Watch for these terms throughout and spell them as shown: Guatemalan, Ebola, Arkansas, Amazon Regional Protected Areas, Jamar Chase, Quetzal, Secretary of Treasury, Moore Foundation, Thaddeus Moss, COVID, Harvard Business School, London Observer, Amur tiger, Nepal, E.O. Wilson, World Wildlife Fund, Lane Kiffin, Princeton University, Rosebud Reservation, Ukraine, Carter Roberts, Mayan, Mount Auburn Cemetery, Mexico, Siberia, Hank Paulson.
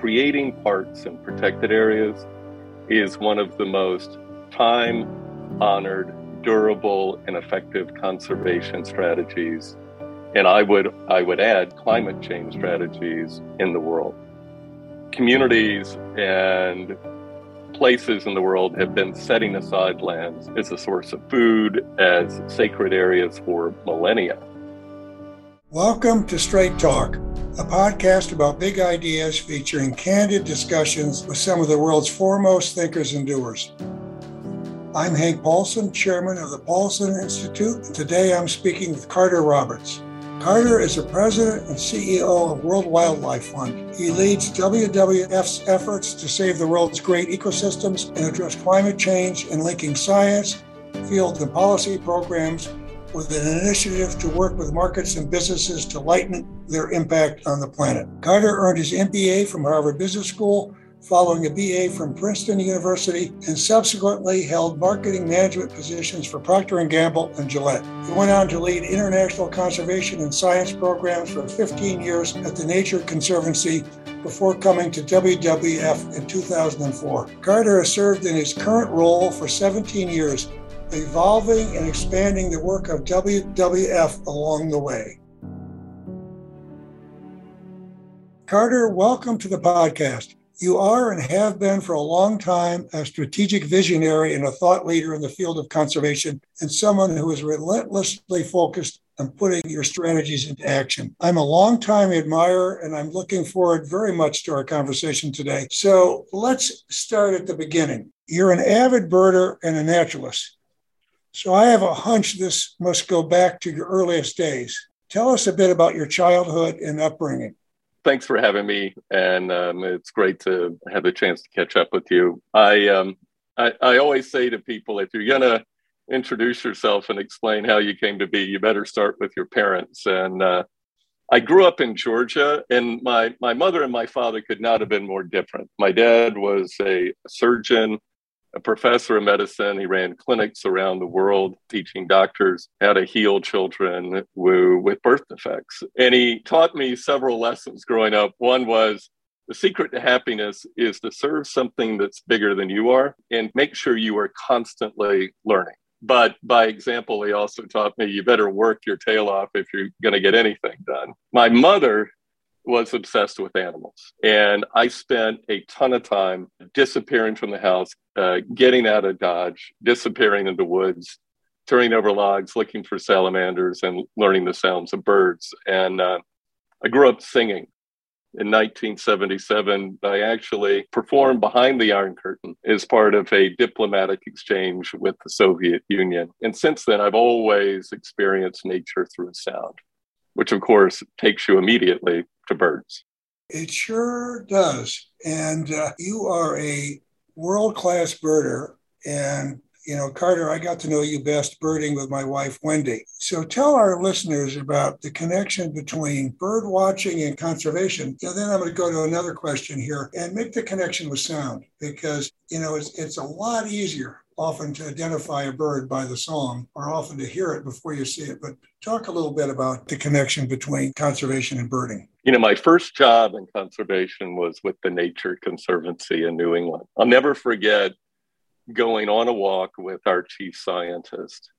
creating parks and protected areas is one of the most time-honored, durable, and effective conservation strategies, and I would add climate change strategies in the world. Communities and places in the world have been setting aside lands as a source of food, as sacred areas for millennia. Welcome to Straight Talk, a podcast about big ideas featuring candid discussions with some of the world's foremost thinkers and doers. I'm Hank Paulson, chairman of the Paulson Institute, and today I'm speaking with Carter Roberts. Carter is the president and CEO of World Wildlife Fund. He leads WWF's efforts to save the world's great ecosystems and address climate change and linking science, field and policy programs with an initiative to work with markets and businesses to lighten their impact on the planet. Carter earned his MBA from Harvard Business School, following a BA from Princeton University, and subsequently held marketing management positions for Procter & Gamble and Gillette. He went on to lead international conservation and science programs for 15 years at the Nature Conservancy before coming to WWF in 2004. Carter has served in his current role for 17 years, evolving and expanding the work of WWF along the way. Carter, welcome to the podcast. You are and have been for a long time a strategic visionary and a thought leader in the field of conservation, and someone who is relentlessly focused on putting your strategies into action. I'm a longtime admirer, and I'm looking forward very much to our conversation today. So let's start at the beginning. You're an avid birder and a naturalist, so I have a hunch this must go back to your earliest days. Tell us a bit about your childhood and upbringing. Thanks for having me, and it's great to have the chance to catch up with you. I always say to people, if you're going to introduce yourself and explain how you came to be, you better start with your parents. And I grew up in Georgia, and my mother and my father could not have been more different. My dad was a surgeon, a professor of medicine. He ran clinics around the world, teaching doctors how to heal children with birth defects. And he taught me several lessons growing up. One was the secret to happiness is to serve something that's bigger than you are and make sure you are constantly learning. But by example, he also taught me you better work your tail off if you're going to get anything done. My mother was obsessed with animals. And I spent a ton of time disappearing from the house, getting out of Dodge, disappearing into woods, turning over logs, looking for salamanders, and learning the sounds of birds. And I grew up singing. In 1977, I actually performed behind the Iron Curtain as part of a diplomatic exchange with the Soviet Union. And since then, I've always experienced nature through sound, which, of course, takes you immediately to birds. It sure does. And you are a world-class birder. And, you know, Carter, I got to know you best birding with my wife, Wendy. So tell our listeners about the connection between bird watching and conservation. And then I'm going to go to another question here and make the connection with sound, because, you know, it's a lot easier often to identify a bird by the song, or often to hear it before you see it. But talk a little bit about the connection between conservation and birding. You know, my first job in conservation was with the Nature Conservancy in New England. I'll never forget going on a walk with our chief scientist.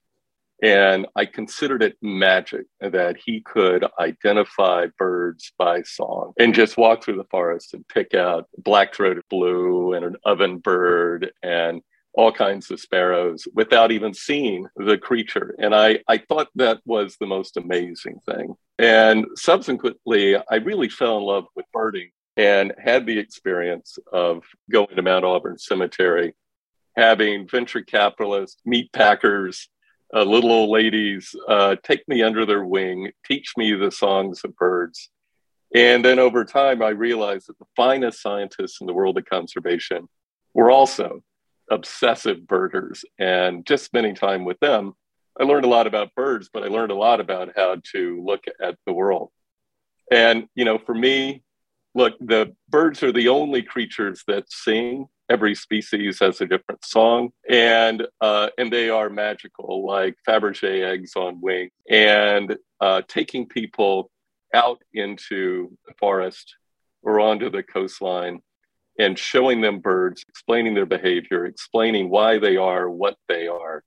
And I considered it magic that he could identify birds by song and just walk through the forest and pick out black-throated blue and an ovenbird and all kinds of sparrows without even seeing the creature. And I thought that was the most amazing thing. And subsequently, I really fell in love with birding and had the experience of going to Mount Auburn Cemetery, having venture capitalists, meat packers, little old ladies take me under their wing, teach me the songs of birds. And then over time, I realized that the finest scientists in the world of conservation were also obsessive birders, and just spending time with them, I learned a lot about birds, but I learned a lot about how to look at the world. And, you know, for me, look, the birds are the only creatures that sing. Every species has a different song, and they are magical, like Fabergé eggs on wing, and taking people out into the forest or onto the coastline and showing them birds, explaining their behavior, explaining why they are what they are,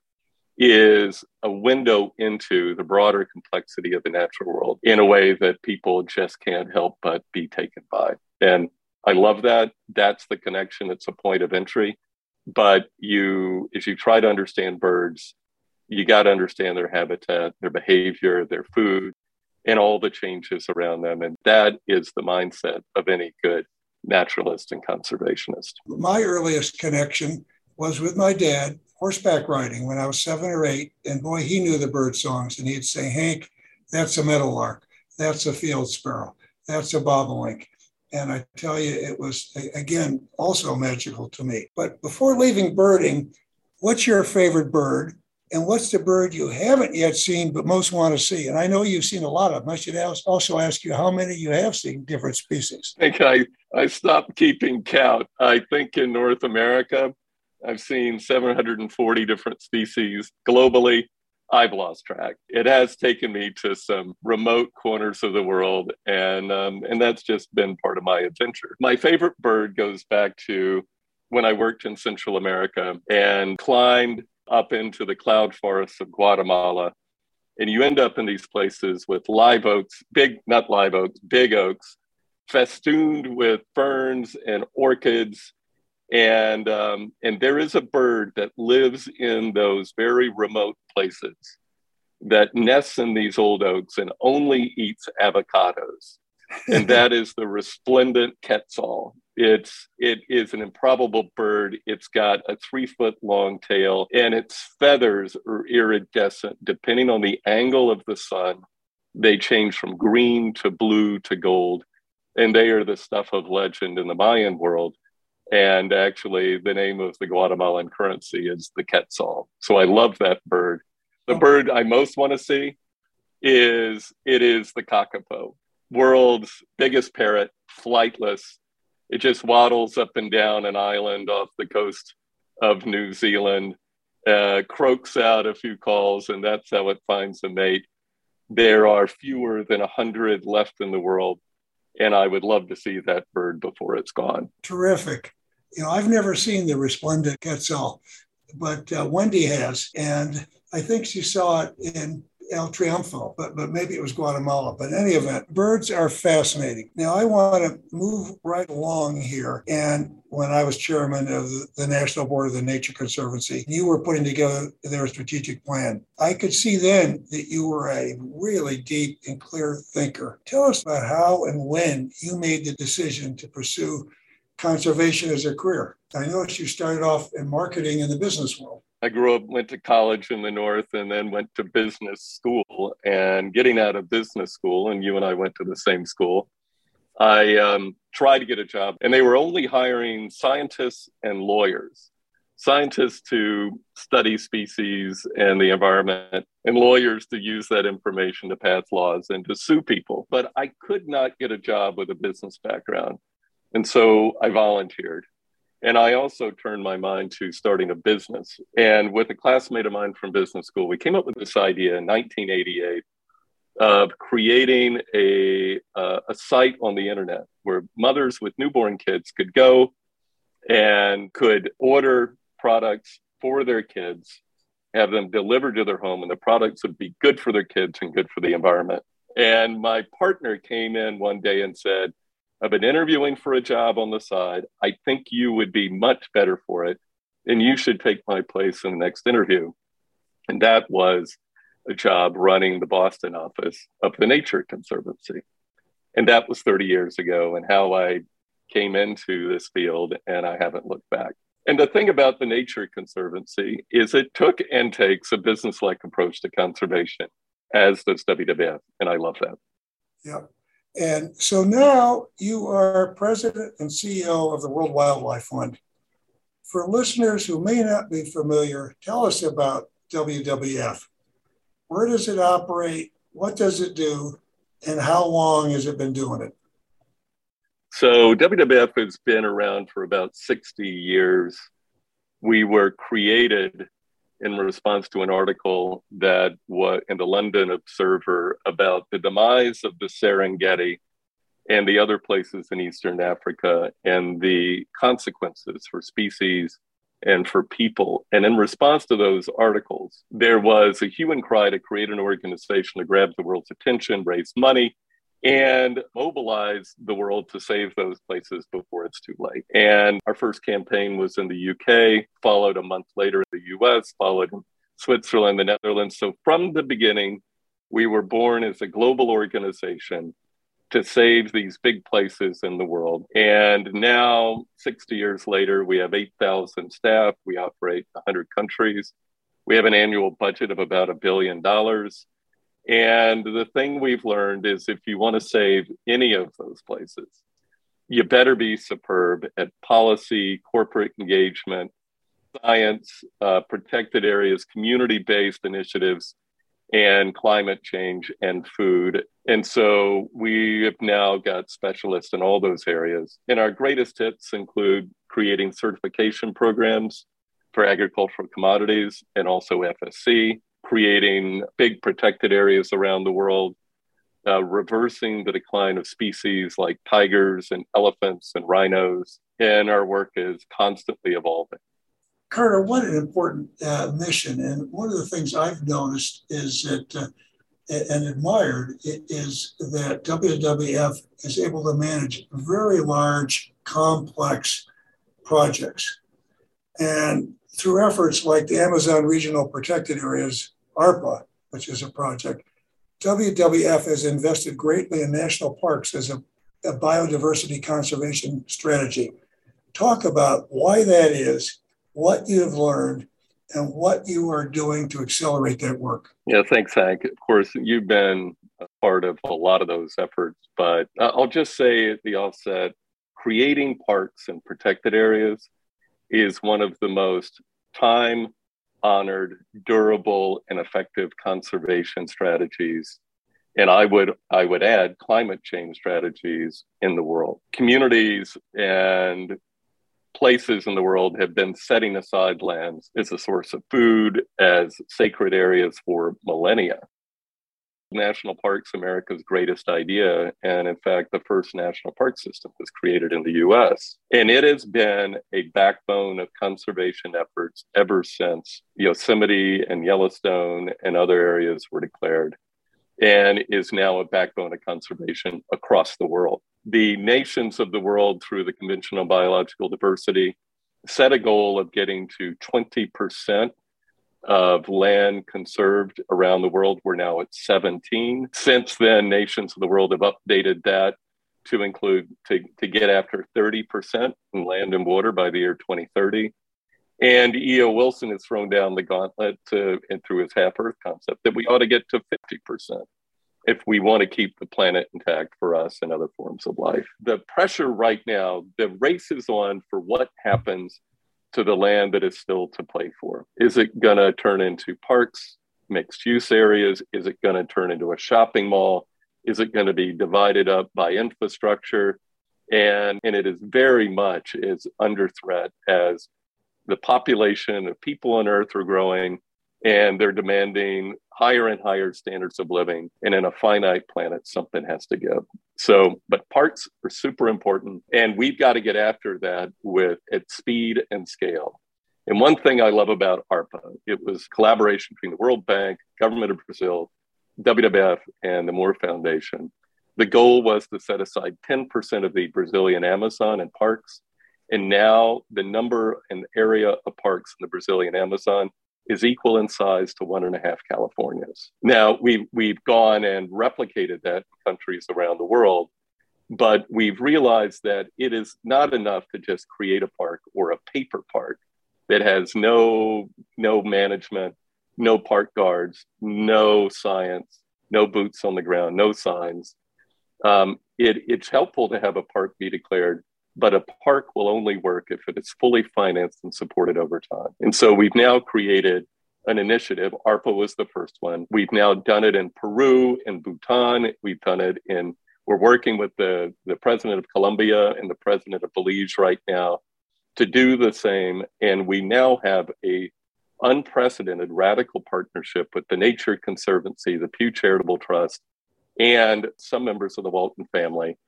is a window into the broader complexity of the natural world in a way that people just can't help but be taken by. And I love that. That's the connection. It's a point of entry. But you, if you try to understand birds, you got to understand their habitat, their behavior, their food, and all the changes around them. And that is the mindset of any good naturalist and conservationist. My earliest connection was with my dad, horseback riding, when I was 7 or 8. And boy, he knew the bird songs. And he'd say, Hank, that's a meadowlark. That's a field sparrow. That's a bobolink. And I tell you, it was, again, also magical to me. But before leaving birding, what's your favorite bird? And what's the bird you haven't yet seen but most want to see? And I know you've seen a lot of them. I should also ask you how many you have seen different species. I think I stopped keeping count. I think in North America, I've seen 740 different species. Globally, I've lost track. It has taken me to some remote corners of the world, and that's just been part of my adventure. My favorite bird goes back to when I worked in Central America and climbed up into the cloud forests of Guatemala. And you end up in these places with big oaks, festooned with ferns and orchids. And there is a bird that lives in those very remote places that nests in these old oaks and only eats avocados. And that is the resplendent quetzal. It is an improbable bird. It's got a 3-foot long tail, and its feathers are iridescent. Depending on the angle of the sun, they change from green to blue to gold. And they are the stuff of legend in the Mayan world. And actually, the name of the Guatemalan currency is the quetzal. So I love that bird. The bird I most want to see is the Kakapo, world's biggest parrot, flightless. It just waddles up and down an island off the coast of New Zealand, croaks out a few calls, and that's how it finds a mate. There are fewer than 100 left in the world, and I would love to see that bird before it's gone. Terrific. You know, I've never seen the resplendent quetzal, but Wendy has. And I think she saw it in El Triunfo, but maybe it was Guatemala. But in any event, birds are fascinating. Now, I want to move right along here. And when I was chairman of the National Board of the Nature Conservancy, you were putting together their strategic plan. I could see then that you were a really deep and clear thinker. Tell us about how and when you made the decision to pursue conservation as a career. I noticed you started off in marketing in the business world. I grew up, went to college in the North, and then went to business school. And getting out of business school, and you and I went to the same school, I tried to get a job. And they were only hiring scientists and lawyers. Scientists to study species and the environment, and lawyers to use that information to pass laws and to sue people. But I could not get a job with a business background. And so I volunteered. And I also turned my mind to starting a business. And with a classmate of mine from business school, we came up with this idea in 1988 of creating a site on the internet where mothers with newborn kids could go and could order products for their kids, have them delivered to their home, and the products would be good for their kids and good for the environment. And my partner came in one day and said, I've been interviewing for a job on the side. I think you would be much better for it, and you should take my place in the next interview. And that was a job running the Boston office of the Nature Conservancy. And that was 30 years ago, and how I came into this field, and I haven't looked back. And the thing about the Nature Conservancy is it took and takes a business-like approach to conservation, as does WWF, and I love that. Yeah. And so now you are president and CEO of the World Wildlife Fund. For listeners who may not be familiar, tell us about WWF. Where does it operate? What does it do? And how long has it been doing it? So WWF has been around for about 60 years. We were created in response to an article that was in the London Observer about the demise of the Serengeti and the other places in Eastern Africa, and the consequences for species and for people. And in response to those articles, there was a hue and cry to create an organization to grab the world's attention, raise money, and mobilize the world to save those places before it's too late. And our first campaign was in the UK, followed a month later in the US, followed in Switzerland, the Netherlands. So from the beginning, we were born as a global organization to save these big places in the world. And now, 60 years later, we have 8,000 staff. We operate in 100 countries. We have an annual budget of about $1 billion. And the thing we've learned is if you want to save any of those places, you better be superb at policy, corporate engagement, science, protected areas, community-based initiatives, and climate change and food. And so we have now got specialists in all those areas. And our greatest hits include creating certification programs for agricultural commodities and also FSC, creating big protected areas around the world, reversing the decline of species like tigers and elephants and rhinos. And our work is constantly evolving. Carter, what an important mission. And one of the things I've noticed is that, and admired, is that WWF is able to manage very large, complex projects. And through efforts like the Amazon Regional Protected Areas, ARPA, which is a project, WWF has invested greatly in national parks as a biodiversity conservation strategy. Talk about why that is, what you've learned, and what you are doing to accelerate that work. Yeah, thanks, Hank. Of course, you've been a part of a lot of those efforts, but I'll just say at the offset, creating parks and protected areas is one of the most time-honored, durable, and effective conservation strategies. And I would add climate change strategies in the world. Communities and places in the world have been setting aside lands as a source of food, as sacred areas for millennia. National Parks, America's greatest idea. And in fact, the first national park system was created in the US. And it has been a backbone of conservation efforts ever since Yosemite and Yellowstone and other areas were declared, and is now a backbone of conservation across the world. The nations of the world, through the Convention on Biological Diversity, set a goal of getting to 20% of land conserved around the world. We're now at 17. Since then, nations of the world have updated that to include to get after 30% in land and water by the year 2030. And E.O. Wilson has thrown down the gauntlet and through his half-Earth concept that we ought to get to 50% if we want to keep the planet intact for us and other forms of life. The pressure right now, the race is on for what happens to the land that is still to play for. Is it going to turn into parks, mixed-use areas? Is it going to turn into a shopping mall? Is it going to be divided up by infrastructure? And it is very much is under threat as the population of people on Earth are growing, and they're demanding higher and higher standards of living. And in a finite planet, something has to give. So, but parks are super important, and we've got to get after that with at speed and scale. And one thing I love about ARPA, it was collaboration between the World Bank, Government of Brazil, WWF, and the Moore Foundation. The goal was to set aside 10% of the Brazilian Amazon in parks. And now the number and area of parks in the Brazilian Amazon is equal in size to 1.5 Californias. Now, we've gone and replicated that in countries around the world, but we've realized that it is not enough to just create a park or a paper park that has no management, no park guards, no science, no boots on the ground, no signs. It's helpful to have a park be declared, but a park will only work if it is fully financed and supported over time. And so we've now created an initiative. ARPA was the first one. We've now done it in Peru and Bhutan. We've done it in, we're working with the president of Colombia and the president of Belize right now to do the same. And we now have a unprecedented radical partnership with the Nature Conservancy, the Pew Charitable Trust, and some members of the Walton family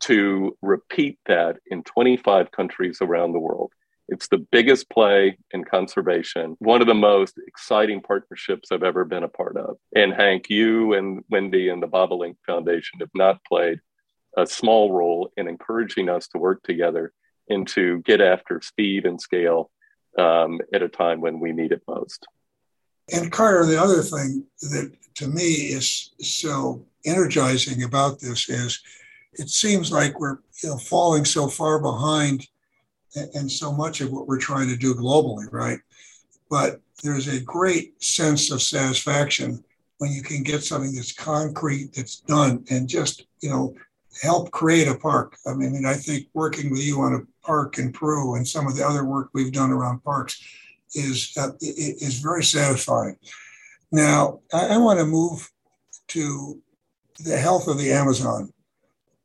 to repeat that in 25 countries around the world. It's the biggest play in conservation, one of the most exciting partnerships I've ever been a part of. And Hank, you and Wendy and the Bobolink Foundation have not played a small role in encouraging us to work together and to get after speed and scale at a time when we need it most. And Carter, the other thing that to me is so energizing about this is it seems like we're falling so far behind and so much of what we're trying to do globally, right? But there's a great sense of satisfaction when you can get something that's concrete, that's done, and just, help create a park. I mean, I think working with you on a park in Peru and some of the other work we've done around parks is very satisfying. Now, I want to move to the health of the Amazon,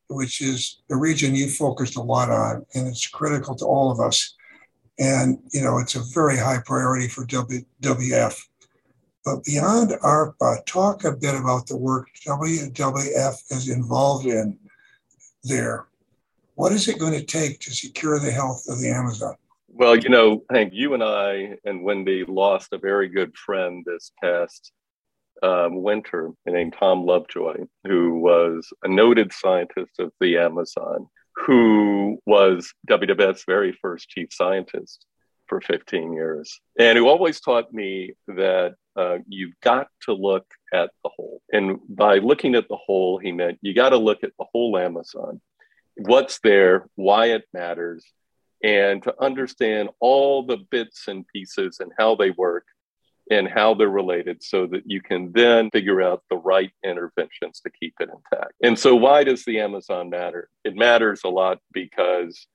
which is a region you focused a lot on, and it's critical to all of us. And, it's a very high priority for WWF. But beyond ARPA, talk a bit about the work WWF is involved in there. What is it going to take to secure the health of the Amazon? Well, Hank, you and I and Wendy lost a very good friend this past winter named Tom Lovejoy, who was a noted scientist of the Amazon, who was WWF's very first chief scientist for 15 years, and who always taught me that you've got to look at the whole. And by looking at the whole, he meant you got to look at the whole Amazon, what's there, why it matters, and to understand all the bits and pieces and how they work and how they're related so that you can then figure out the right interventions to keep it intact. And so why does the Amazon matter? It matters a lot because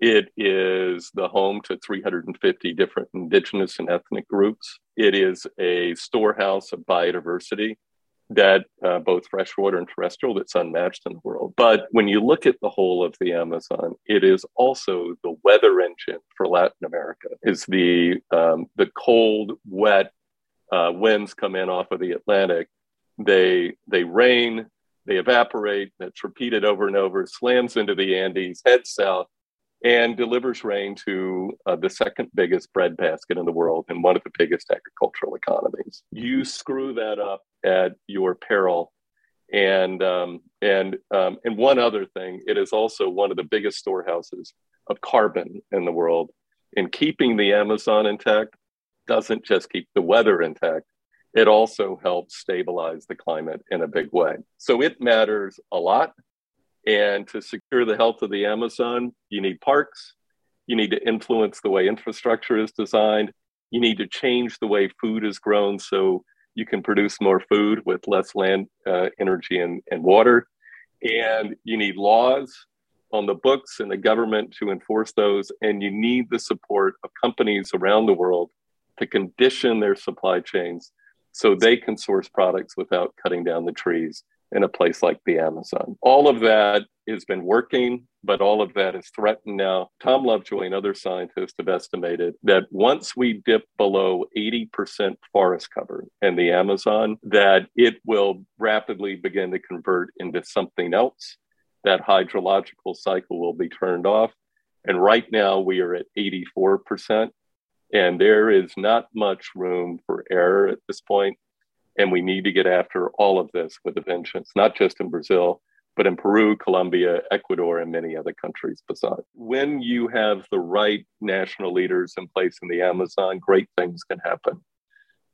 it is the home to 350 different indigenous and ethnic groups. It is a storehouse of biodiversity that both freshwater and terrestrial that's unmatched in the world. But when you look at the whole of the Amazon, it is also the weather engine for Latin America. It's the cold, wet winds come in off of the Atlantic. They rain, they evaporate, that's repeated over and over, slams into the Andes, heads south, and delivers rain to the second biggest breadbasket in the world and one of the biggest agricultural economies. You screw that up at your peril. And one other thing, it is also one of the biggest storehouses of carbon in the world. And keeping the Amazon intact doesn't just keep the weather intact. It also helps stabilize the climate in a big way. So it matters a lot. And to secure the health of the Amazon, you need parks, you need to influence the way infrastructure is designed, you need to change the way food is grown so you can produce more food with less land, energy, and water. And you need laws on the books and the government to enforce those. And you need the support of companies around the world to condition their supply chains so they can source products without cutting down the trees in a place like the Amazon. All of that has been working, but all of that is threatened now. Tom Lovejoy and other scientists have estimated that once we dip below 80% forest cover in the Amazon, that it will rapidly begin to convert into something else. That hydrological cycle will be turned off. And right now we are at 84%, and there is not much room for error at this point. And we need to get after all of this with a vengeance, not just in Brazil, but in Peru, Colombia, Ecuador, and many other countries besides. When you have the right national leaders in place in the Amazon, great things can happen.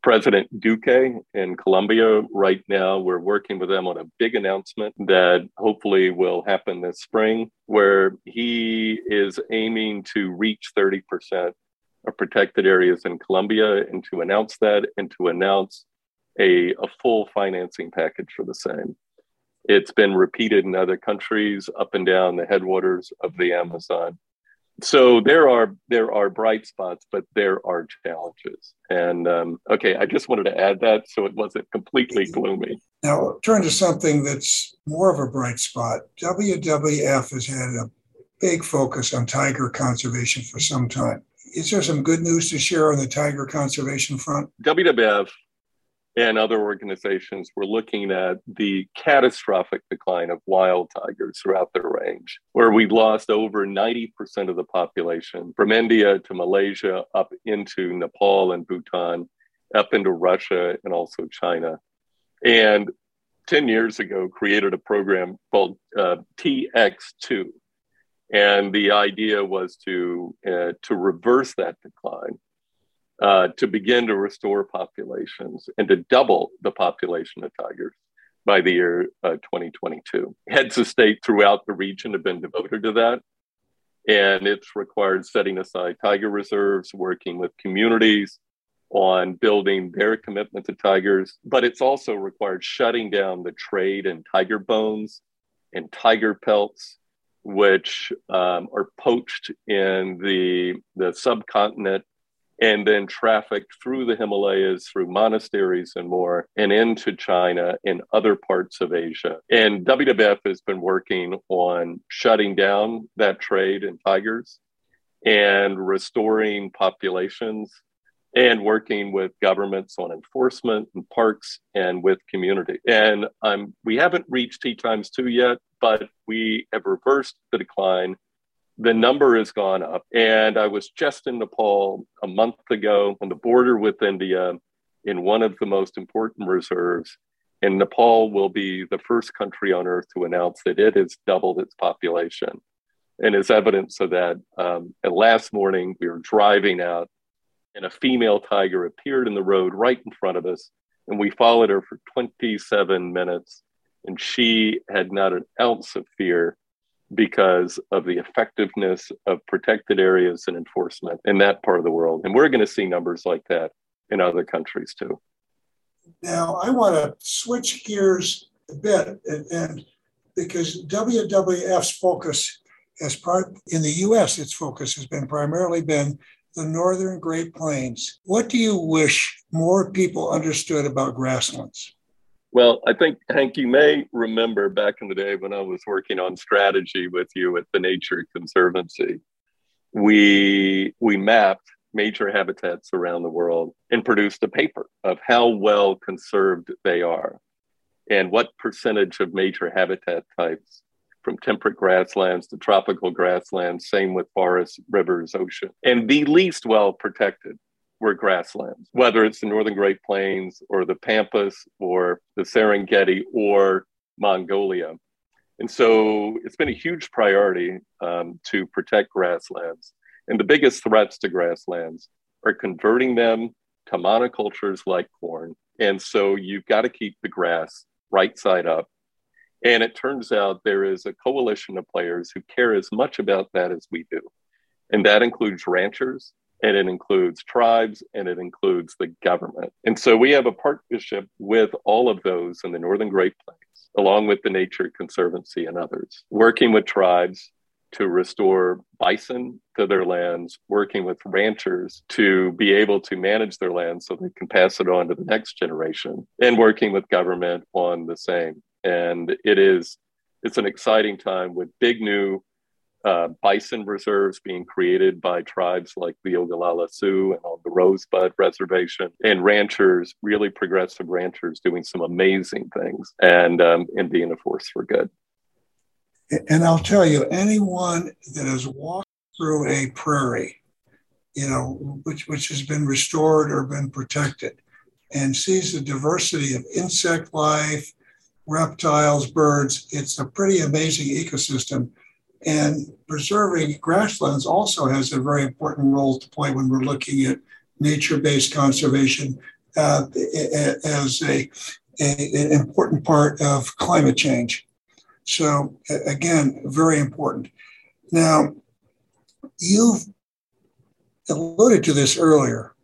President Duque in Colombia right now, we're working with them on a big announcement that hopefully will happen this spring, where he is aiming to reach 30% of protected areas in Colombia, and to announce that and to announce a full financing package for the same. It's been repeated in other countries up and down the headwaters of the Amazon. So there are bright spots, but there are challenges. And I just wanted to add that so it wasn't completely gloomy. Now turn to something that's more of a bright spot. WWF has had a big focus on tiger conservation for some time. Is there some good news to share on the tiger conservation front? WWF and other organizations were looking at the catastrophic decline of wild tigers throughout their range, where we've lost over 90% of the population from India to Malaysia, up into Nepal and Bhutan, up into Russia and also China. And 10 years ago, created a program called TX2. And the idea was to reverse that decline, to begin to restore populations and to double the population of tigers by the year 2022. Heads of state throughout the region have been devoted to that. And it's required setting aside tiger reserves, working with communities on building their commitment to tigers. But it's also required shutting down the trade in tiger bones and tiger pelts, which are poached in the subcontinent and then trafficked through the Himalayas, through monasteries and more, and into China and other parts of Asia. And WWF has been working on shutting down that trade in tigers and restoring populations and working with governments on enforcement and parks and with community. And we haven't reached T2 yet, but we have reversed the decline. The number has gone up. And I was just in Nepal a month ago on the border with India in one of the most important reserves. And Nepal will be the first country on earth to announce that it has doubled its population. And as evidence of that, and last morning we were driving out and a female tiger appeared in the road right in front of us. And we followed her for 27 minutes. And she had not an ounce of fear because of the effectiveness of protected areas and enforcement in that part of the world. And we're going to see numbers like that in other countries too. Now, I want to switch gears a bit, and because WWF's focus as part in the U.S., its focus has been primarily been the Northern Great Plains. What do you wish more people understood about grasslands? Well, I think, Hank, you may remember back in the day when I was working on strategy with you at the Nature Conservancy, we mapped major habitats around the world and produced a paper of how well conserved they are and what percentage of major habitat types, from temperate grasslands to tropical grasslands, same with forests, rivers, ocean, and the least well protected were grasslands, whether it's the Northern Great Plains or the Pampas or the Serengeti or Mongolia. And so it's been a huge priority to protect grasslands. And the biggest threats to grasslands are converting them to monocultures like corn. And so you've got to keep the grass right side up. And it turns out there is a coalition of players who care as much about that as we do. And that includes ranchers, and it includes tribes, and it includes the government. And so we have a partnership with all of those in the Northern Great Plains, along with the Nature Conservancy and others, working with tribes to restore bison to their lands, working with ranchers to be able to manage their land so they can pass it on to the next generation, and working with government on the same. And it's an exciting time with big new bison reserves being created by tribes like the Ogallala Sioux and on the Rosebud Reservation, and ranchers, really progressive ranchers, doing some amazing things and being a force for good. And I'll tell you, anyone that has walked through a prairie, which has been restored or been protected, and sees the diversity of insect life, reptiles, birds, it's a pretty amazing ecosystem. And preserving grasslands also has a very important role to play when we're looking at nature-based conservation as an important part of climate change. So again, very important. Now, you've alluded to this earlier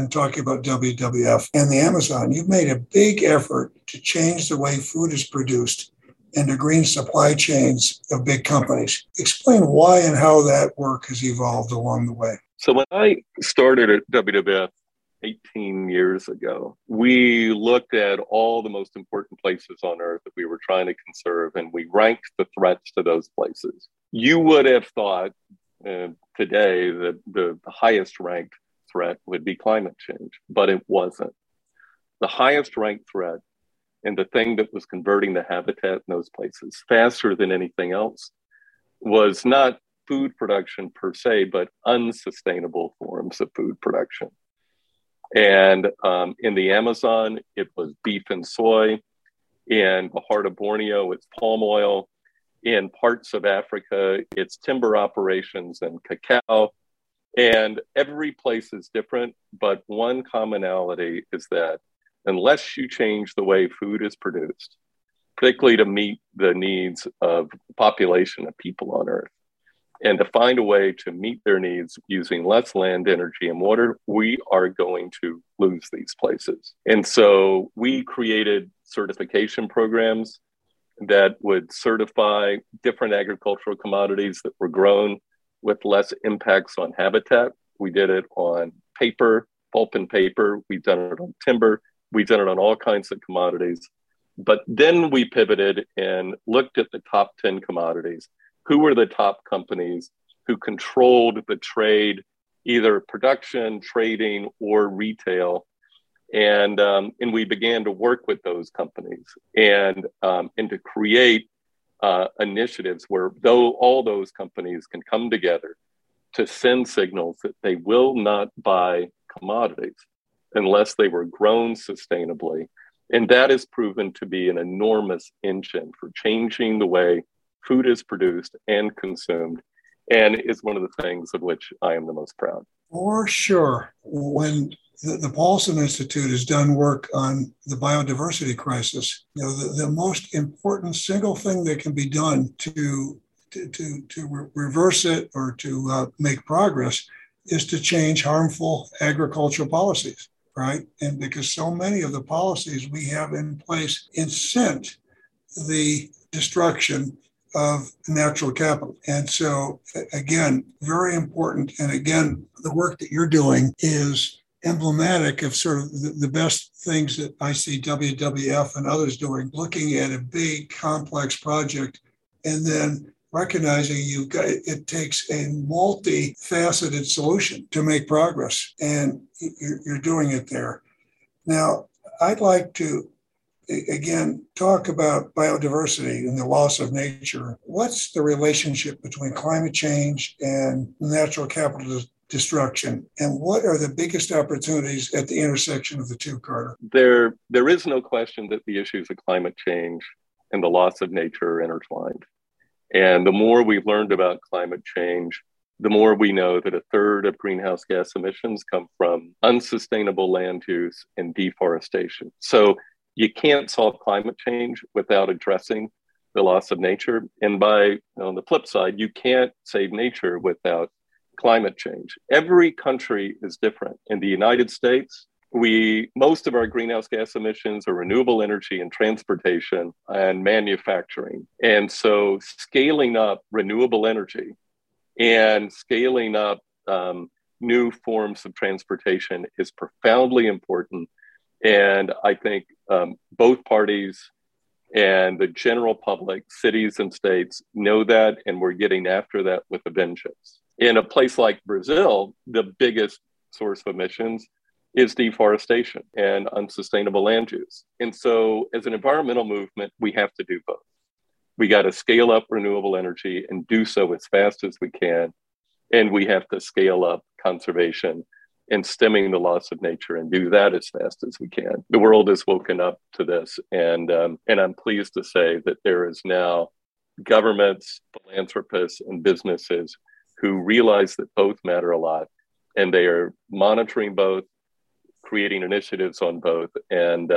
in talking about WWF and the Amazon. You've made a big effort to change the way food is produced and the green supply chains of big companies. Explain why and how that work has evolved along the way. So when I started at WWF 18 years ago, we looked at all the most important places on Earth that we were trying to conserve, and we ranked the threats to those places. You would have thought today that the highest ranked threat would be climate change, but it wasn't. the highest ranked threat and the thing that was converting the habitat in those places faster than anything else was not food production per se, but unsustainable forms of food production. And in the Amazon, it was beef and soy. In the heart of Borneo, it's palm oil. In parts of Africa, it's timber operations and cacao. And every place is different, but one commonality is that unless you change the way food is produced, particularly to meet the needs of the population of people on Earth, and to find a way to meet their needs using less land, energy, and water, we are going to lose these places. And so we created certification programs that would certify different agricultural commodities that were grown with less impacts on habitat. We did it on paper, pulp and paper. We've done it on timber. We've done it on all kinds of commodities. But then we pivoted and looked at the top 10 commodities. Who were the top companies who controlled the trade, either production, trading, or retail? And we began to work with those companies and to create initiatives where though all those companies can come together to send signals that they will not buy commodities unless they were grown sustainably. And that has proven to be an enormous engine for changing the way food is produced and consumed, and is one of the things of which I am the most proud. For sure. When the Paulson Institute has done work on the biodiversity crisis, you know, the most important single thing that can be done to reverse it or to make progress is to change harmful agricultural policies, right? And because so many of the policies we have in place incent the destruction of natural capital. And so, again, very important. And again, the work that you're doing is emblematic of sort of the best things that I see WWF and others doing, looking at a big, complex project and then recognizing you've got, it takes a multifaceted solution to make progress, and you're doing it there. Now, I'd like to again talk about biodiversity and the loss of nature. What's the relationship between climate change and natural capital destruction? And what are the biggest opportunities at the intersection of the two, Carter? There is no question that the issues of climate change and the loss of nature are intertwined. And the more we've learned about climate change, the more we know that a third of greenhouse gas emissions come from unsustainable land use and deforestation. So you can't solve climate change without addressing the loss of nature. And on the flip side, you can't save nature without climate change. Every country is different. In the United States, most of our greenhouse gas emissions are renewable energy and transportation and manufacturing. And so scaling up renewable energy and scaling up new forms of transportation is profoundly important. And I think both parties and the general public, cities and states, know that, and we're getting after that with a vengeance. In a place like Brazil, the biggest source of emissions is deforestation and unsustainable land use. And so as an environmental movement, we have to do both. We got to scale up renewable energy and do so as fast as we can. And we have to scale up conservation and stemming the loss of nature and do that as fast as we can. The world has woken up to this. And I'm pleased to say that there is now governments, philanthropists, and businesses who realize that both matter a lot. And they are monitoring both, creating initiatives on both. And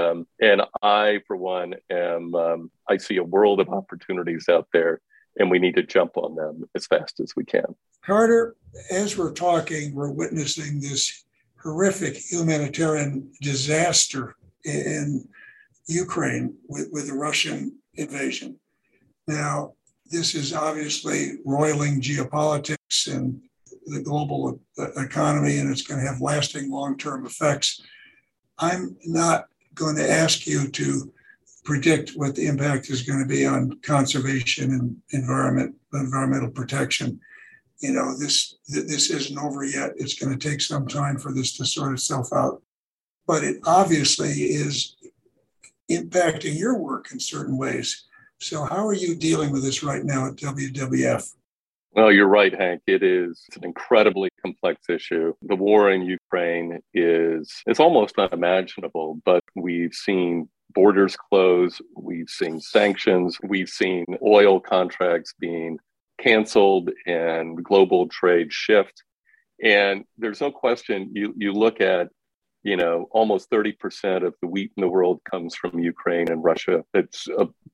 I, for one, I see a world of opportunities out there, and we need to jump on them as fast as we can. Carter, as we're talking, we're witnessing this horrific humanitarian disaster in Ukraine with the Russian invasion. Now, this is obviously roiling geopolitics and the global economy, and it's going to have lasting long-term effects. I'm not going to ask you to predict what the impact is going to be on conservation and environmental protection. You know, this isn't over yet. It's going to take some time for this to sort itself out. but it obviously is impacting your work in certain ways. So how are you dealing with this right now at WWF? Well, you're right, Hank. It's an incredibly complex issue. The war in Ukraine it's almost unimaginable, but we've seen borders close. We've seen sanctions. We've seen oil contracts being canceled and global trade shift. And there's no question, you look at, almost 30% of the wheat in the world comes from Ukraine and Russia. It's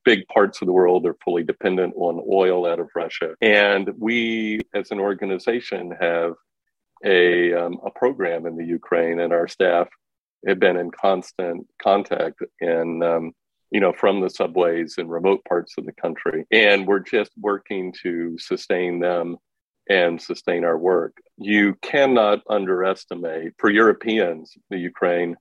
big parts of the world are fully dependent on oil out of Russia. And we, as an organization, have a program in the Ukraine, and our staff have been in constant contact and, from the subways and remote parts of the country. And we're just working to sustain them and sustain our work. You cannot underestimate, for Europeans, the Ukraine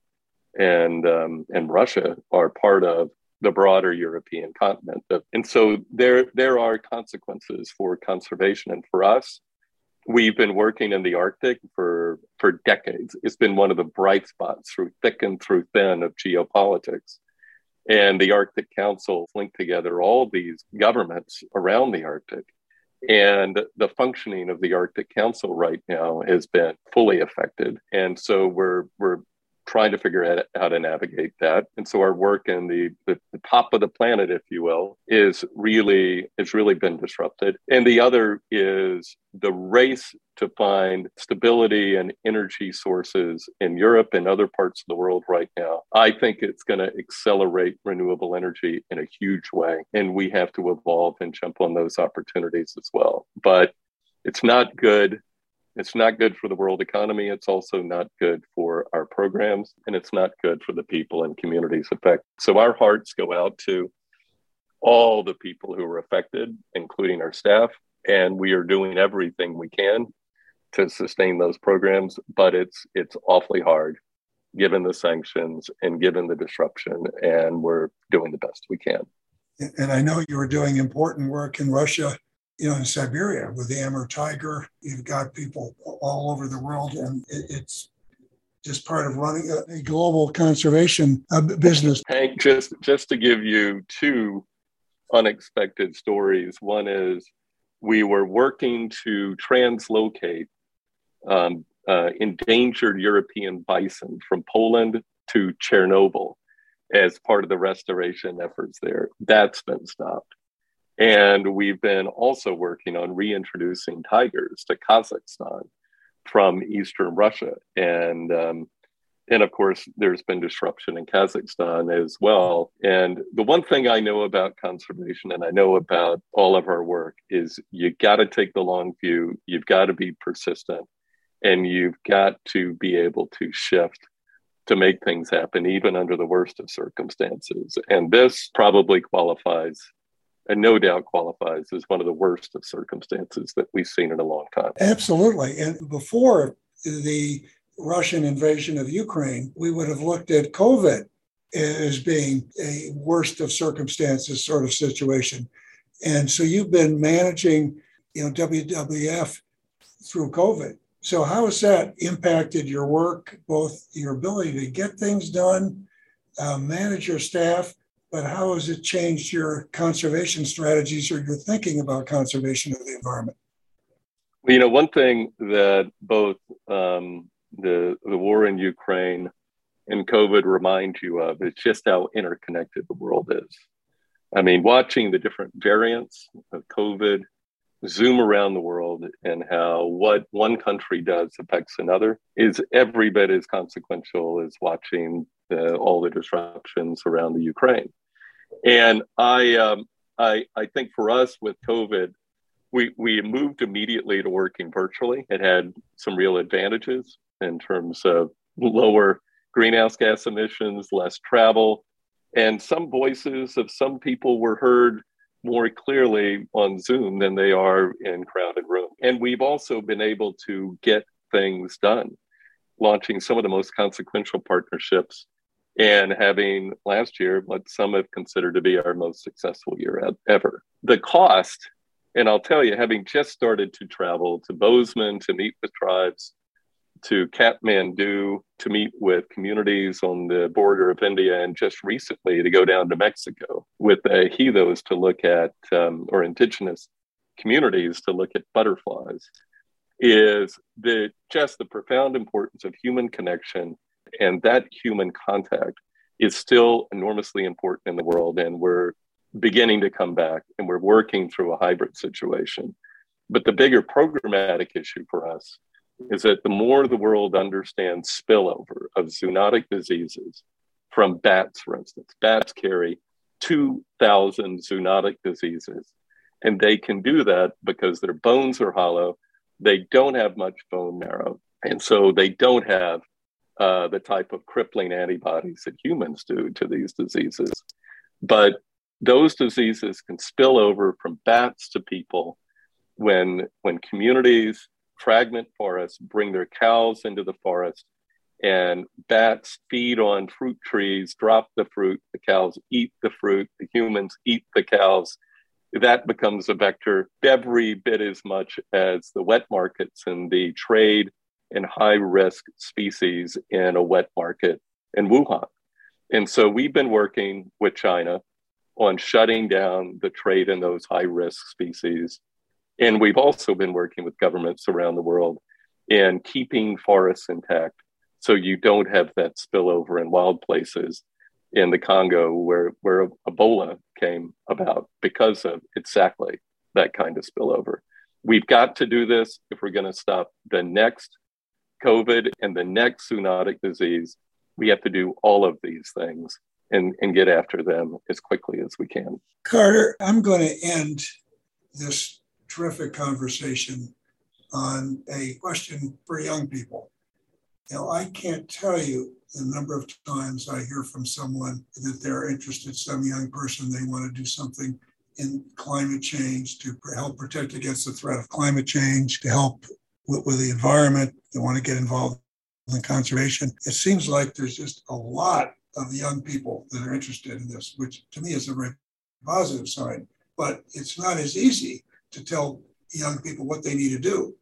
and Russia are part of the broader European continent. And so there are consequences for conservation. And for us, we've been working in the Arctic for decades. It's been one of the bright spots through thick and through thin of geopolitics. And the Arctic Council linked together all these governments around the Arctic. And the functioning of the Arctic Council right now has been fully affected. And so we're trying to figure out how to navigate that. And so our work in the top of the planet, if you will, has really been disrupted. And the other is the race to find stability and energy sources in Europe and other parts of the world right now. I think it's going to accelerate renewable energy in a huge way. And we have to evolve and jump on those opportunities as well. But it's not good. It's not good for the world economy. It's also not good for our programs, and it's not good for the people and communities affected. So our hearts go out to all the people who are affected, including our staff, and we are doing everything we can to sustain those programs. But it's awfully hard, given the sanctions and given the disruption, and we're doing the best we can. And I know you are doing important work in Russia. In Siberia with the Amur tiger, you've got people all over the world, and it's just part of running a global conservation business. Hank, just to give you two unexpected stories. One is we were working to translocate endangered European bison from Poland to Chernobyl as part of the restoration efforts there. That's been stopped. And we've been also working on reintroducing tigers to Kazakhstan from Eastern Russia. And of course, there's been disruption in Kazakhstan as well. And the one thing I know about conservation, and I know about all of our work, is you got to take the long view, you've got to be persistent, and you've got to be able to shift to make things happen, even under the worst of circumstances. And this probably qualifies, and no doubt qualifies, as one of the worst of circumstances that we've seen in a long time. Absolutely. And before the Russian invasion of Ukraine, we would have looked at COVID as being a worst of circumstances sort of situation. And so you've been managing, WWF through COVID. So how has that impacted your work, both your ability to get things done, manage your staff, but how has it changed your conservation strategies or your thinking about conservation of the environment? Well, one thing that both the war in Ukraine and COVID remind you of is just how interconnected the world is. Watching the different variants of COVID zoom around the world and how what one country does affects another is every bit as consequential as watching all the disruptions around the Ukraine. And I think for us with COVID, we moved immediately to working virtually. It had some real advantages in terms of lower greenhouse gas emissions, less travel, and some voices of some people were heard more clearly on Zoom than they are in crowded rooms. And we've also been able to get things done, launching some of the most consequential partnerships and having last year what some have considered to be our most successful year ever. The cost, and I'll tell you, having just started to travel to Bozeman to meet with tribes, to Kathmandu to meet with communities on the border of India, and just recently to go down to Mexico with Hethos to look at, or indigenous communities to look at butterflies, is just the profound importance of human connection. And that human contact is still enormously important in the world. And we're beginning to come back, and we're working through a hybrid situation. But the bigger programmatic issue for us is that the more the world understands spillover of zoonotic diseases from bats, for instance, bats carry 2,000 zoonotic diseases, and they can do that because their bones are hollow. They don't have much bone marrow, and so they don't have the type of crippling antibodies that humans do to these diseases. But those diseases can spill over from bats to people when communities fragment forests, bring their cows into the forest, and bats feed on fruit trees, drop the fruit, the cows eat the fruit, the humans eat the cows. That becomes a vector every bit as much as the wet markets and the trade and high-risk species in a wet market in Wuhan. And so we've been working with China on shutting down the trade in those high-risk species. And we've also been working with governments around the world in keeping forests intact so you don't have that spillover in wild places in the Congo where Ebola came about because of exactly that kind of spillover. We've got to do this if we're going to stop the next COVID and the next zoonotic disease. We have to do all of these things and get after them as quickly as we can. Carter, I'm going to end this terrific conversation on a question for young people. Now, I can't tell you the number of times I hear from someone that they're interested, some young person, they want to do something in climate change to help protect against the threat of climate change, to help with the environment. They want to get involved in conservation. It seems like there's just a lot of young people that are interested in this, which to me is a very positive sign, but it's not as easy to tell young people what they need to do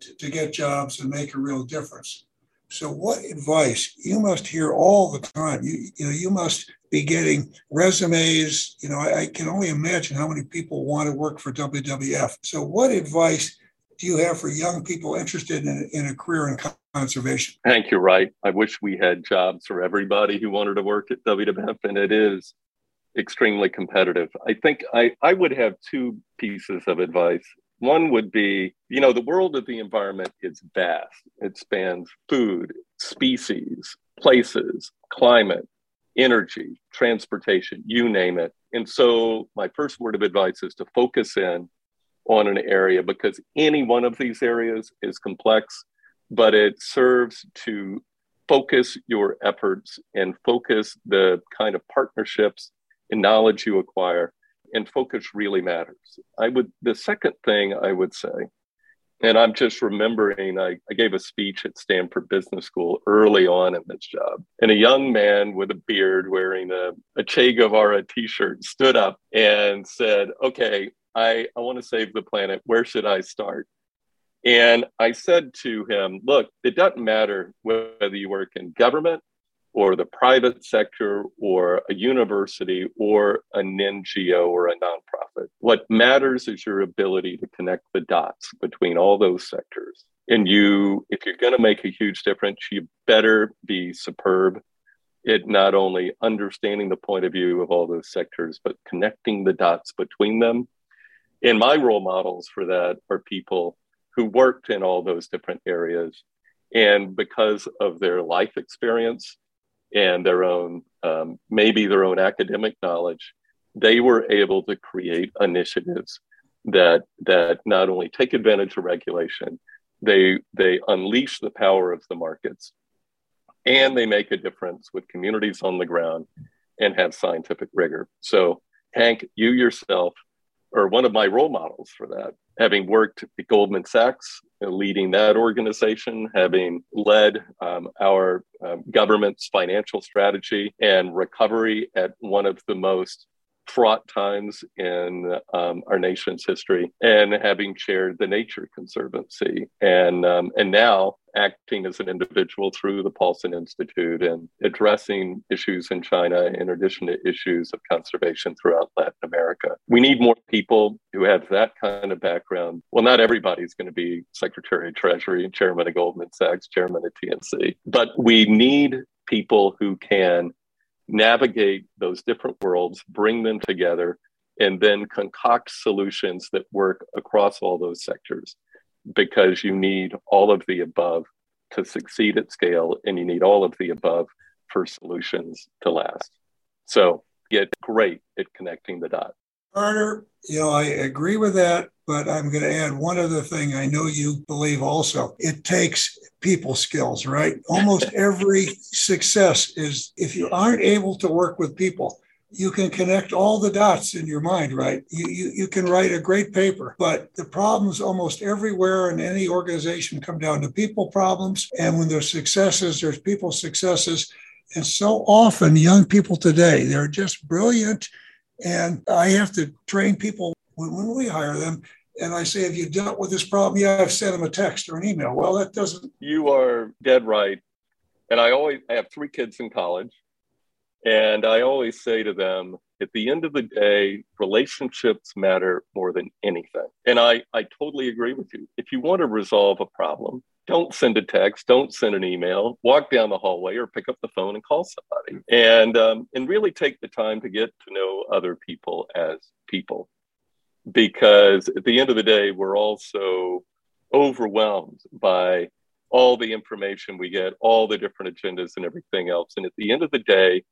to get jobs and make a real difference. So what advice? You must hear all the time. You must be getting resumes. I can only imagine how many people want to work for WWF. So what advice do you have for young people interested in a career in conservation? Hank, you're right. I wish we had jobs for everybody who wanted to work at WWF, and it is extremely competitive. I think I would have two pieces of advice. One would be, the world of the environment is vast. It spans food, species, places, climate, energy, transportation, you name it. And so my first word of advice is to focus in on an area, because any one of these areas is complex, but it serves to focus your efforts and focus the kind of partnerships and knowledge you acquire. And focus really matters. The second thing I would say, and I'm just remembering, I gave a speech at Stanford Business School early on in this job, and a young man with a beard wearing a Che Guevara t-shirt stood up and said, okay, I want to save the planet. Where should I start? And I said to him, look, it doesn't matter whether you work in government or the private sector, or a university, or an NGO, or a nonprofit. What matters is your ability to connect the dots between all those sectors. And if you're going to make a huge difference, you better be superb at not only understanding the point of view of all those sectors, but connecting the dots between them. And my role models for that are people who worked in all those different areas. And because of their life experience, and their own, maybe their own academic knowledge, they were able to create initiatives that not only take advantage of regulation, they unleash the power of the markets, and they make a difference with communities on the ground and have scientific rigor. So Hank, you yourself are one of my role models for that, having worked at Goldman Sachs, leading that organization, having led our government's financial strategy and recovery at one of the most fraught times in our nation's history, and having chaired the Nature Conservancy, and now acting as an individual through the Paulson Institute and addressing issues in China in addition to issues of conservation throughout Latin America. We need more people who have that kind of background. Well, not everybody's going to be Secretary of Treasury, Chairman of Goldman Sachs, Chairman of TNC, but we need people who can navigate those different worlds, bring them together, and then concoct solutions that work across all those sectors, because you need all of the above to succeed at scale, and you need all of the above for solutions to last. So get great at connecting the dots. Carter, I agree with that, but I'm going to add one other thing I know you believe also. It takes people skills, right? Almost every success is if you aren't able to work with people. You can connect all the dots in your mind, right? You can write a great paper, but the problems almost everywhere in any organization come down to people problems. And when there's successes, there's people successes. And so often young people today, they're just brilliant. And I have to train people when we hire them. And I say, have you dealt with this problem? Yeah, I've sent them a text or an email. Well, that doesn't... You are dead right. And I have three kids in college. And I always say to them, at the end of the day, relationships matter more than anything. And I totally agree with you. If you want to resolve a problem, don't send a text, don't send an email, walk down the hallway or pick up the phone and call somebody. And really take the time to get to know other people as people. Because at the end of the day, we're all so overwhelmed by all the information we get, all the different agendas and everything else. And at the end of the day,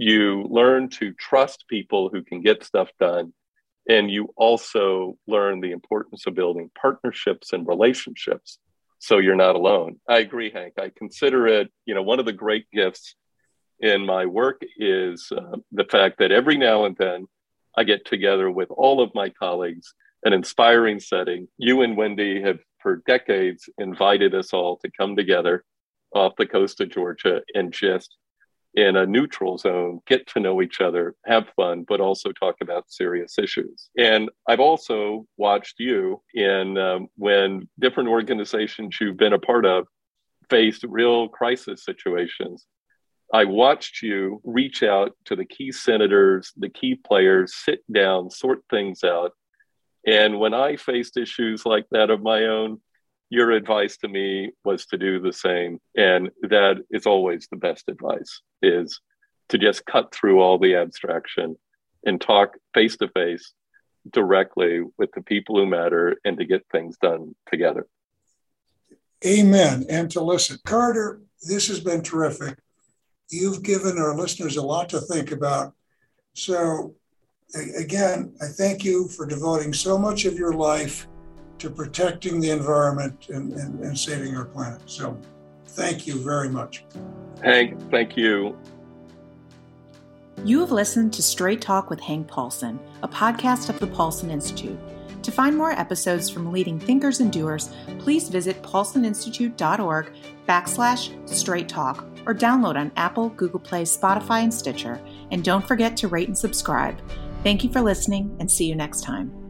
you learn to trust people who can get stuff done. And you also learn the importance of building partnerships and relationships so you're not alone. I agree, Hank. I consider it, one of the great gifts in my work is the fact that every now and then I get together with all of my colleagues, an inspiring setting. You and Wendy have for decades invited us all to come together off the coast of Georgia and just in a neutral zone, get to know each other, have fun, but also talk about serious issues. And I've also watched you in when different organizations you've been a part of faced real crisis situations. I watched you reach out to the key senators, the key players, sit down, sort things out. And when I faced issues like that of my own, your advice to me was to do the same. And that is always the best advice, is to just cut through all the abstraction and talk face-to-face directly with the people who matter and to get things done together. Amen. And to listen. Carter, this has been terrific. You've given our listeners a lot to think about. So again, I thank you for devoting so much of your life to protecting the environment and saving our planet. So thank you very much. Hank, thank you. You have listened to Straight Talk with Hank Paulson, a podcast of the Paulson Institute. To find more episodes from leading thinkers and doers, please visit paulsoninstitute.org/straight talk or download on Apple, Google Play, Spotify, and Stitcher. And don't forget to rate and subscribe. Thank you for listening, and see you next time.